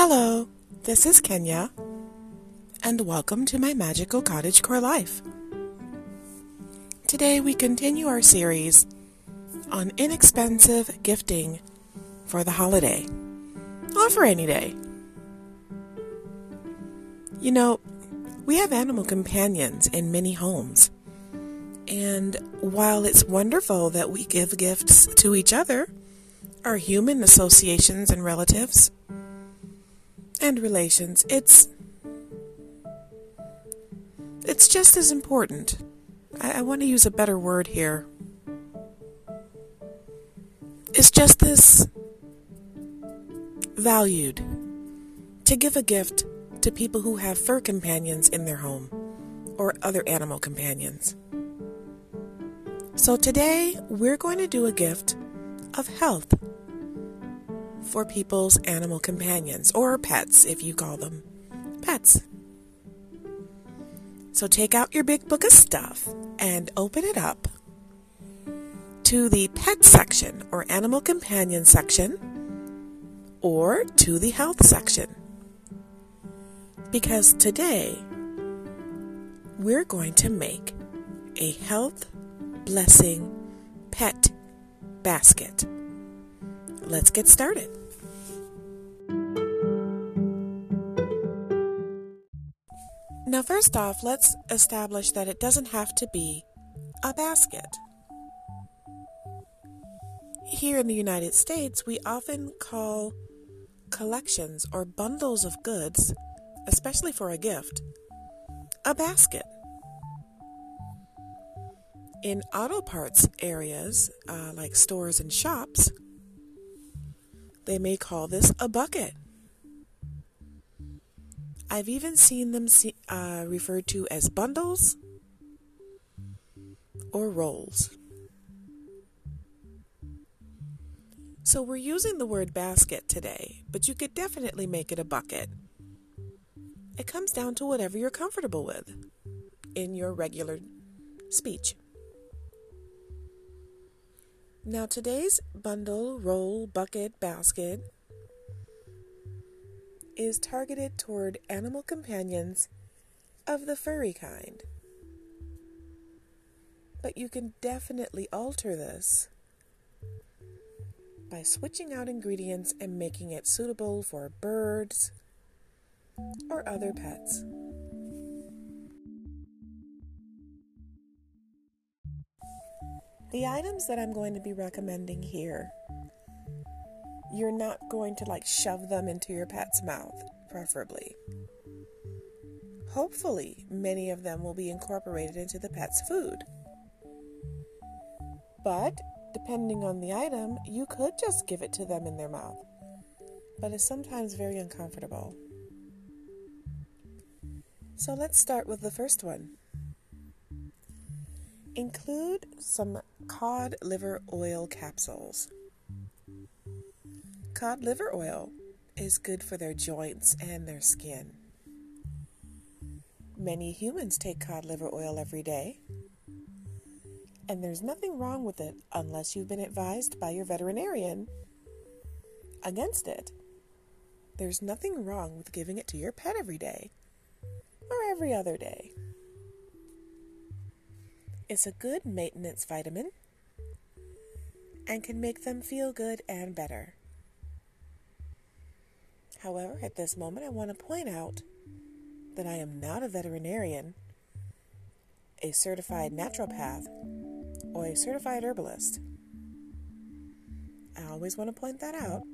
Hello, this is Kenya, and welcome to my magical cottagecore life. Today we continue our series on inexpensive gifting for the holiday, or for any day. You know, we have animal companions in many homes, and while it's wonderful that we give gifts to each other, our human associations and relatives and relations, it's just as important. I want to use a better word here. It's just as valued to give a gift to people who have fur companions in their home or other animal companions. So today we're going to do a gift of health for people's animal companions, or pets if you call them pets. So take out your big book of stuff and open it up to the pet section or animal companion section or to the health section, because today we're going to make a health blessing pet basket. Let's get started. Now, first off, let's establish that it doesn't have to be a basket. Here in the United States, we often call collections or bundles of goods, especially for a gift, a basket. In auto parts areas, like stores and shops, they may call this a bucket. I've even seen them referred to as bundles or rolls. So we're using the word basket today, but you could definitely make it a bucket. It comes down to whatever you're comfortable with in your regular speech. Now today's bundle, roll, bucket, basket is targeted toward animal companions of the furry kind. But you can definitely alter this by switching out ingredients and making it suitable for birds or other pets. The items that I'm going to be recommending here, you're not going to shove them into your pet's mouth, preferably. Hopefully, many of them will be incorporated into the pet's food. But, depending on the item, you could just give it to them in their mouth. But it's sometimes very uncomfortable. So let's start with the first one. Include some cod liver oil capsules. Cod liver oil is good for their joints and their skin. Many humans take cod liver oil every day, and there's nothing wrong with it unless you've been advised by your veterinarian against it. There's nothing wrong with giving it to your pet every day or every other day. It's a good maintenance vitamin and can make them feel good and better. However, at this moment, I want to point out that I am not a veterinarian, a certified naturopath, or a certified herbalist. I always want to point that out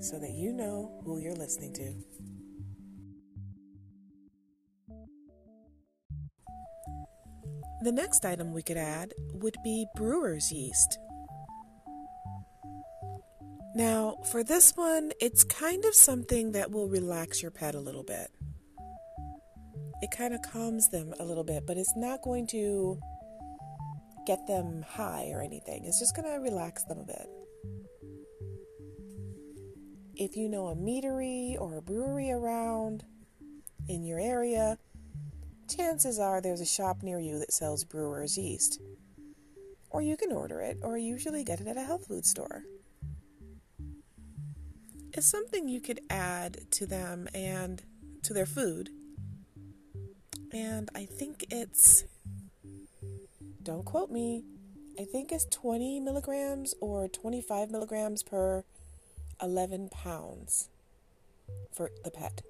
so that you know who you're listening to. The next item we could add would be brewer's yeast. Now, for this one, it's kind of something that will relax your pet a little bit. It kind of calms them a little bit, but it's not going to get them high or anything. It's just going to relax them a bit. If you know a meadery or a brewery around in your area, chances are there's a shop near you that sells brewer's yeast, or you can order it, or usually get it at a health food store. is something you could add to them and to their food. And I think it's, don't quote me, I think it's 20 milligrams or 25 milligrams per 11 pounds for the pet.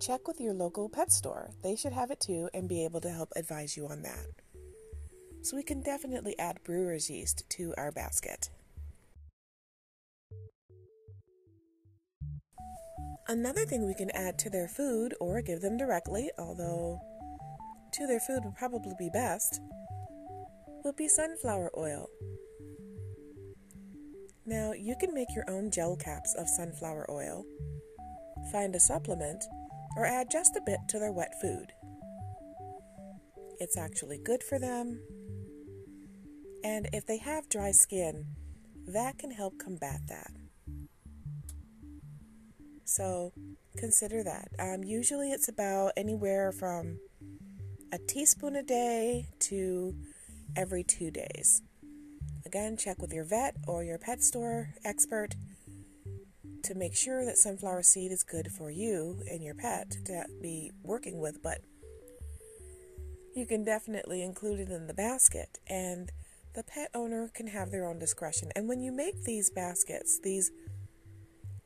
Check with your local pet store. They should have it too and be able to help advise you on that. So we can definitely add brewer's yeast to our basket. Another thing we can add to their food or give them directly, although to their food would probably be best, would be sunflower oil. Now, you can make your own gel caps of sunflower oil, find a supplement, or add just a bit to their wet food. It's actually good for them, and if they have dry skin, that can help combat that. So consider that. Usually it's about anywhere from a teaspoon a day to every 2 days. Again, check with your vet or your pet store expert to make sure that sunflower seed is good for you and your pet to be working with, but you can definitely include it in the basket, and the pet owner can have their own discretion. And when you make these baskets, these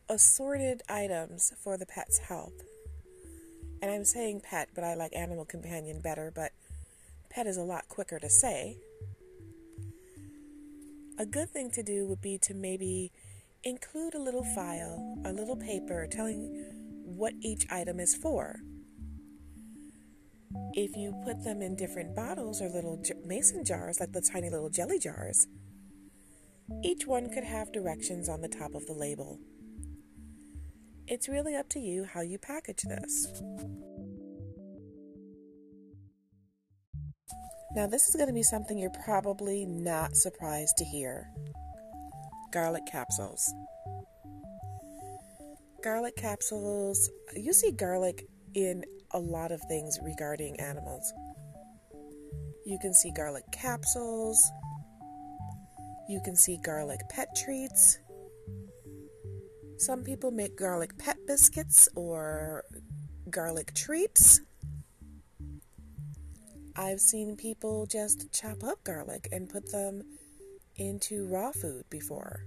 assorted items for the pet's health, and I'm saying pet, but I like animal companion better, but pet is a lot quicker to say. A good thing to do would be to maybe include a little file, a little paper telling what each item is for. If you put them in different bottles or little mason jars, like the tiny little jelly jars, each one could have directions on the top of the label. It's really up to you how you package this. Now, this is going to be something you're probably not surprised to hear. Garlic capsules. Garlic capsules, you see garlic in a lot of things regarding animals. You can see garlic capsules. You can see garlic pet treats. Some people make garlic pet biscuits or garlic treats. I've seen people just chop up garlic and put them into raw food before.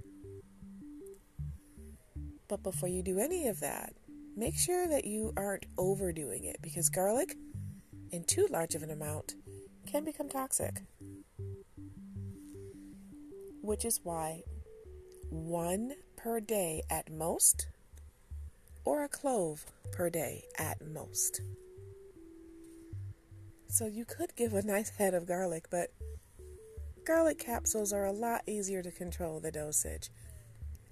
But before you do any of that, make sure that you aren't overdoing it, because garlic in too large of an amount can become toxic. Which is why one per day at most, or a clove per day at most. So you could give a nice head of garlic, but garlic capsules are a lot easier to control the dosage.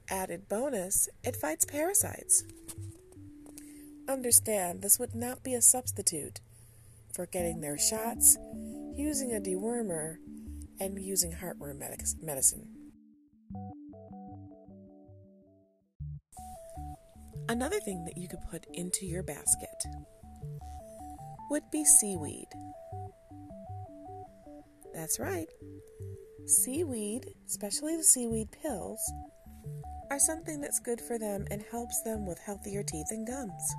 Added bonus, it fights parasites. Understand, this would not be a substitute for getting their shots, using a dewormer, and using heartworm medicine. Another thing that you could put into your basket would be seaweed. That's right. Seaweed, especially the seaweed pills, are something that's good for them and helps them with healthier teeth and gums.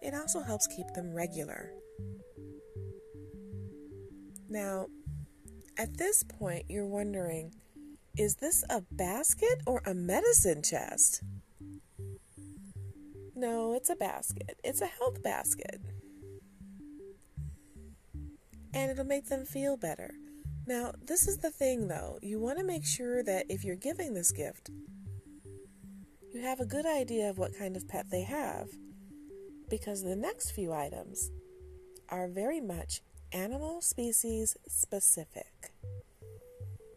It also helps keep them regular. Now, at this point, you're wondering, is this a basket or a medicine chest? No, it's a basket. It's a health basket. And it'll make them feel better. Now, this is the thing though. You want to make sure that if you're giving this gift, you have a good idea of what kind of pet they have, because the next few items are very much animal species specific.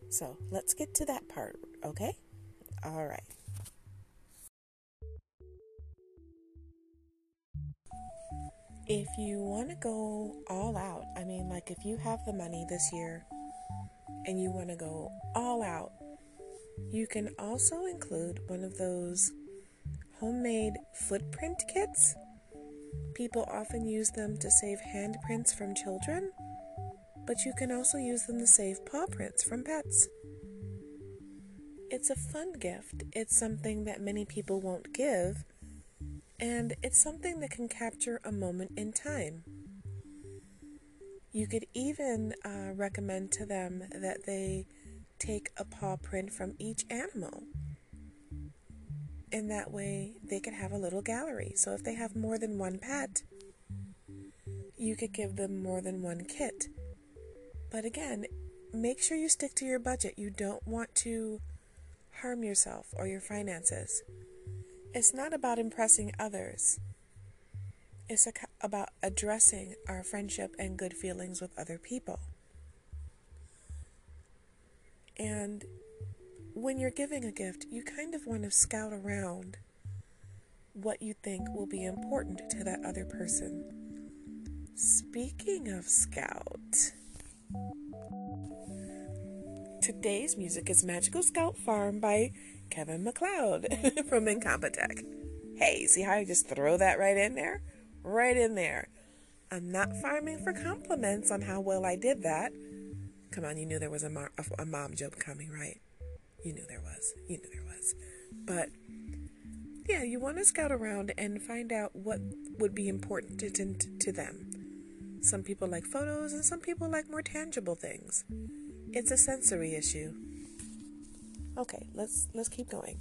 So let's get to that part, okay? All right. If you want to go all out, I mean, like if you have the money this year and you want to go all out, you can also include one of those homemade footprint kits. People often use them to save handprints from children, but you can also use them to save paw prints from pets. It's a fun gift. It's something that many people won't give, and it's something that can capture a moment in time. You could even recommend to them that they take a paw print from each animal. In that way, they could have a little gallery. So if they have more than one pet, you could give them more than one kit. But again, make sure you stick to your budget. You don't want to harm yourself or your finances. It's not about impressing others. It's about addressing our friendship and good feelings with other people. And when you're giving a gift, you kind of want to scout around what you think will be important to that other person. Speaking of scout, today's music is Magical Scout Farm by Kevin MacLeod from Incompetech. Hey, see how I just throw that right in there? Right in there. I'm not farming for compliments on how well I did that. Come on, you knew there was a mom joke coming, right? You knew there was. But yeah, you want to scout around and find out what would be important to them. Some people like photos and some people like more tangible things. It's a sensory issue. Okay, let's keep going.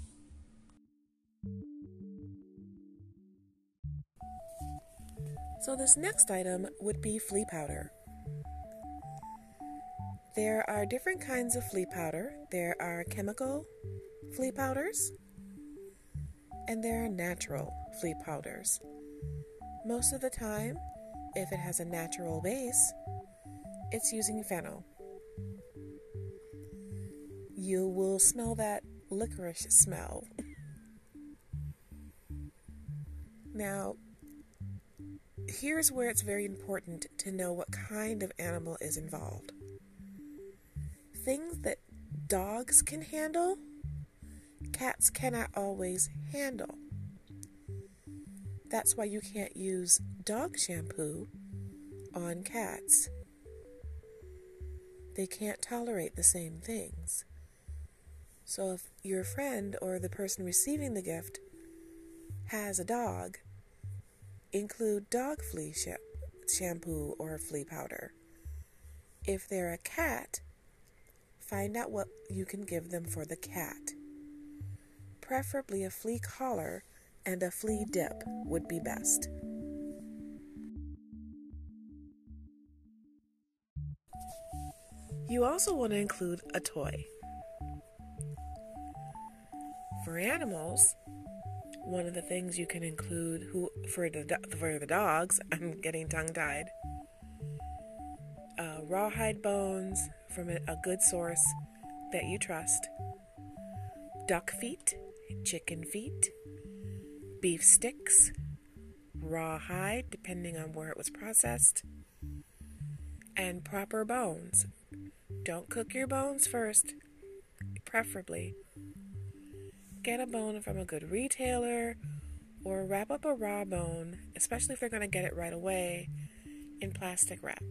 So this next item would be flea powder. There are different kinds of flea powder. There are chemical flea powders, and there are natural flea powders. Most of the time, if it has a natural base, it's using fennel. You will smell that licorice smell. Now, here's where it's very important to know what kind of animal is involved. Things that dogs can handle, cats cannot always handle. That's why you can't use dog shampoo on cats. They can't tolerate the same things. So if your friend or the person receiving the gift has a dog, include dog flea shampoo or flea powder. If they're a cat, find out what you can give them for the cat. Preferably a flea collar and a flea dip would be best. You also want to include a toy. For animals, one of the things you can include for the dogs, I'm getting tongue-tied, rawhide bones from a good source that you trust, duck feet, chicken feet, beef sticks, rawhide, depending on where it was processed, and proper bones. Don't cook your bones first, preferably. Get a bone from a good retailer, or wrap up a raw bone, especially if they're going to get it right away, in plastic wrap.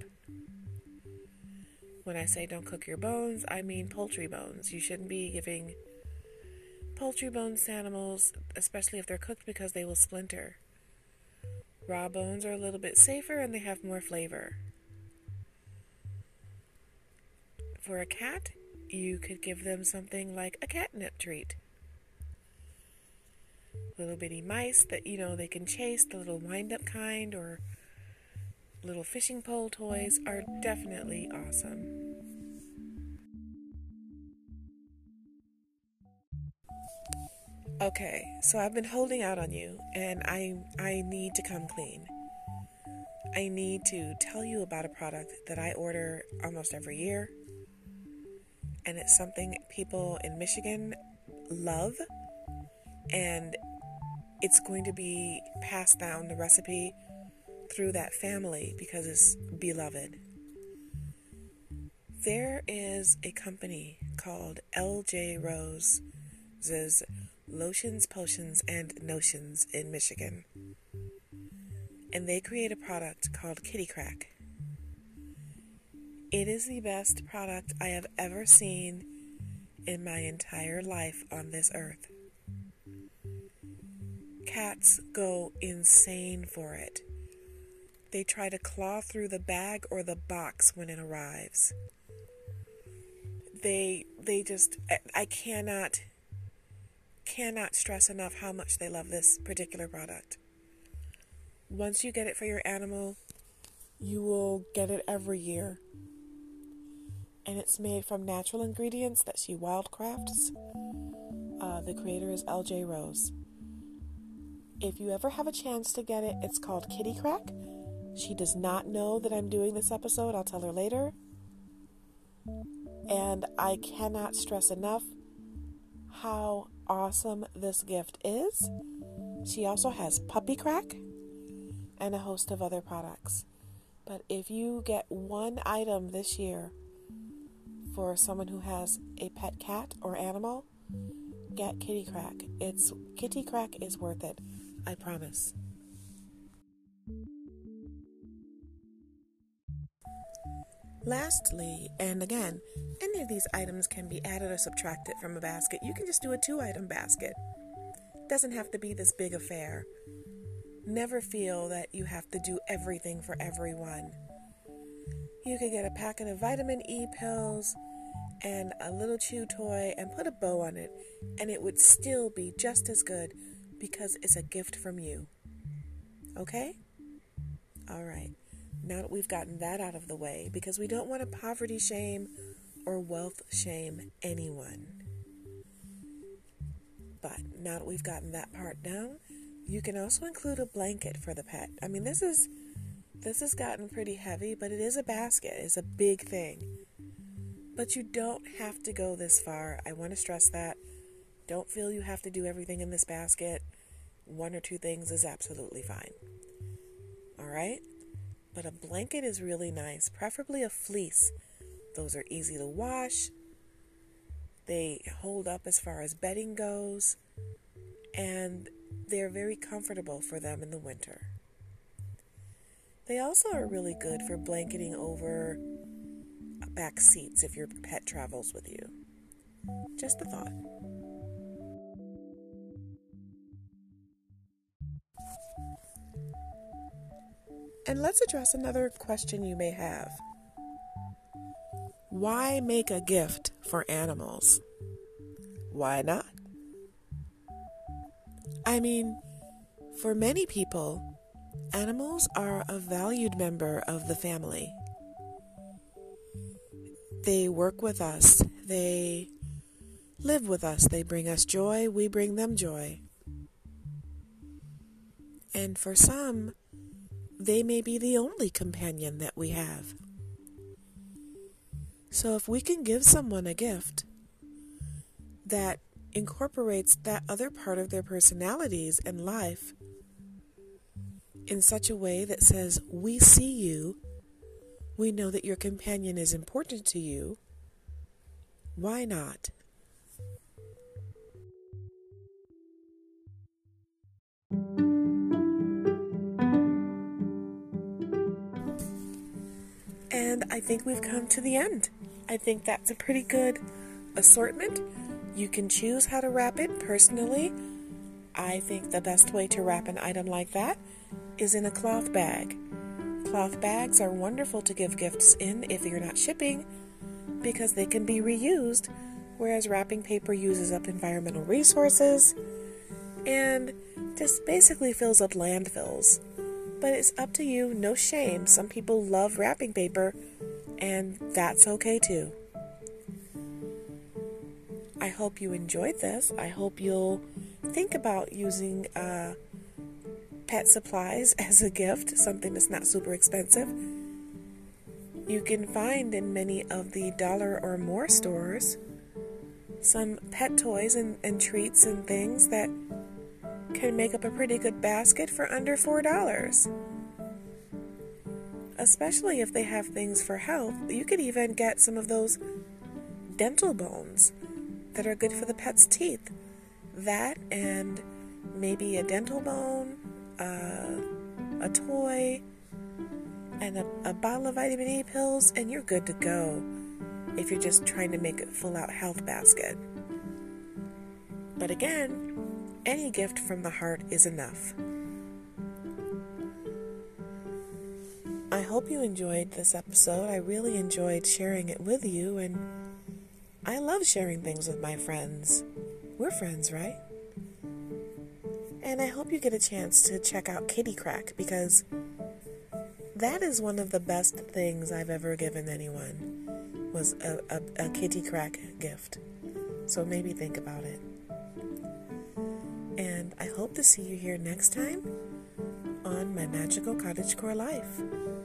When I say don't cook your bones, I mean poultry bones. You shouldn't be giving poultry bones to animals, especially if they're cooked, because they will splinter. Raw bones are a little bit safer and they have more flavor. For a cat, you could give them something like a catnip treat. Little bitty mice that, they can chase, the little wind-up kind, or little fishing pole toys are definitely awesome. Okay, so I've been holding out on you, and I need to come clean. I need to tell you about a product that I order almost every year, and it's something people in Michigan love, and it's going to be passed down, the recipe, through that family because it's beloved. There is a company called LJ Rose's Lotions, Potions, and Notions in Michigan. And they create a product called Kitty Crack. It is the best product I have ever seen in my entire life on this earth. Cats go insane for it. They try to claw through the bag or the box when it arrives. They just, I cannot stress enough how much they love this particular product. Once you get it for your animal, you will get it every year. And it's made from natural ingredients that she wildcrafts. The creator is LJ Rose. If you ever have a chance to get it, it's called Kitty Crack. She does not know that I'm doing this episode. I'll tell her later. And I cannot stress enough how awesome this gift is. She also has Puppy Crack and a host of other products. But if you get one item this year for someone who has a pet cat or animal, get Kitty Crack. Kitty Crack is worth it. I promise. Lastly, and again, any of these items can be added or subtracted from a basket. You can just do a 2-item basket. It doesn't have to be this big affair. Never feel that you have to do everything for everyone. You could get a packet of vitamin E pills and a little chew toy and put a bow on it, and it would still be just as good because it's a gift from you. Okay? All right. Now that we've gotten that out of the way, because we don't want to poverty shame or wealth shame anyone. But now that we've gotten that part down, you can also include a blanket for the pet. I mean, this has gotten pretty heavy, but it is a basket. It's a big thing. But you don't have to go this far. I want to stress that. Don't feel you have to do everything in this basket. 1 or 2 things is absolutely fine. All right? But a blanket is really nice, preferably a fleece. Those are easy to wash. They hold up as far as bedding goes. And they're very comfortable for them in the winter. They also are really good for blanketing over back seats if your pet travels with you. Just a thought. And let's address another question you may have. Why make a gift for animals? Why not? I mean, for many people, animals are a valued member of the family. They work with us. They live with us. They bring us joy. We bring them joy. And for some, they may be the only companion that we have. So if we can give someone a gift that incorporates that other part of their personalities and life in such a way that says, we see you, we know that your companion is important to you, why not? And I think we've come to the end. I think that's a pretty good assortment. You can choose how to wrap it personally. I think the best way to wrap an item like that is in a cloth bag. Cloth bags are wonderful to give gifts in if you're not shipping because they can be reused, whereas wrapping paper uses up environmental resources and just basically fills up landfills. But it's up to you, no shame. Some people love wrapping paper, and that's okay too. I hope you enjoyed this. I hope you'll think about using pet supplies as a gift, something that's not super expensive. You can find in many of the dollar or more stores some pet toys and treats and things that can make up a pretty good basket for under $4. Especially if they have things for health, you could even get some of those dental bones that are good for the pet's teeth. That and maybe a dental bone, a toy, and a bottle of vitamin E pills, and you're good to go. if you're just trying to make a full-out health basket. But again, any gift from the heart is enough. I hope you enjoyed this episode. I really enjoyed sharing it with you, and I love sharing things with my friends. We're friends, right? And I hope you get a chance to check out Kitty Crack, because that is one of the best things I've ever given anyone, was a Kitty Crack gift. So maybe think about it. And I hope to see you here next time on My Magical Cottagecore Life.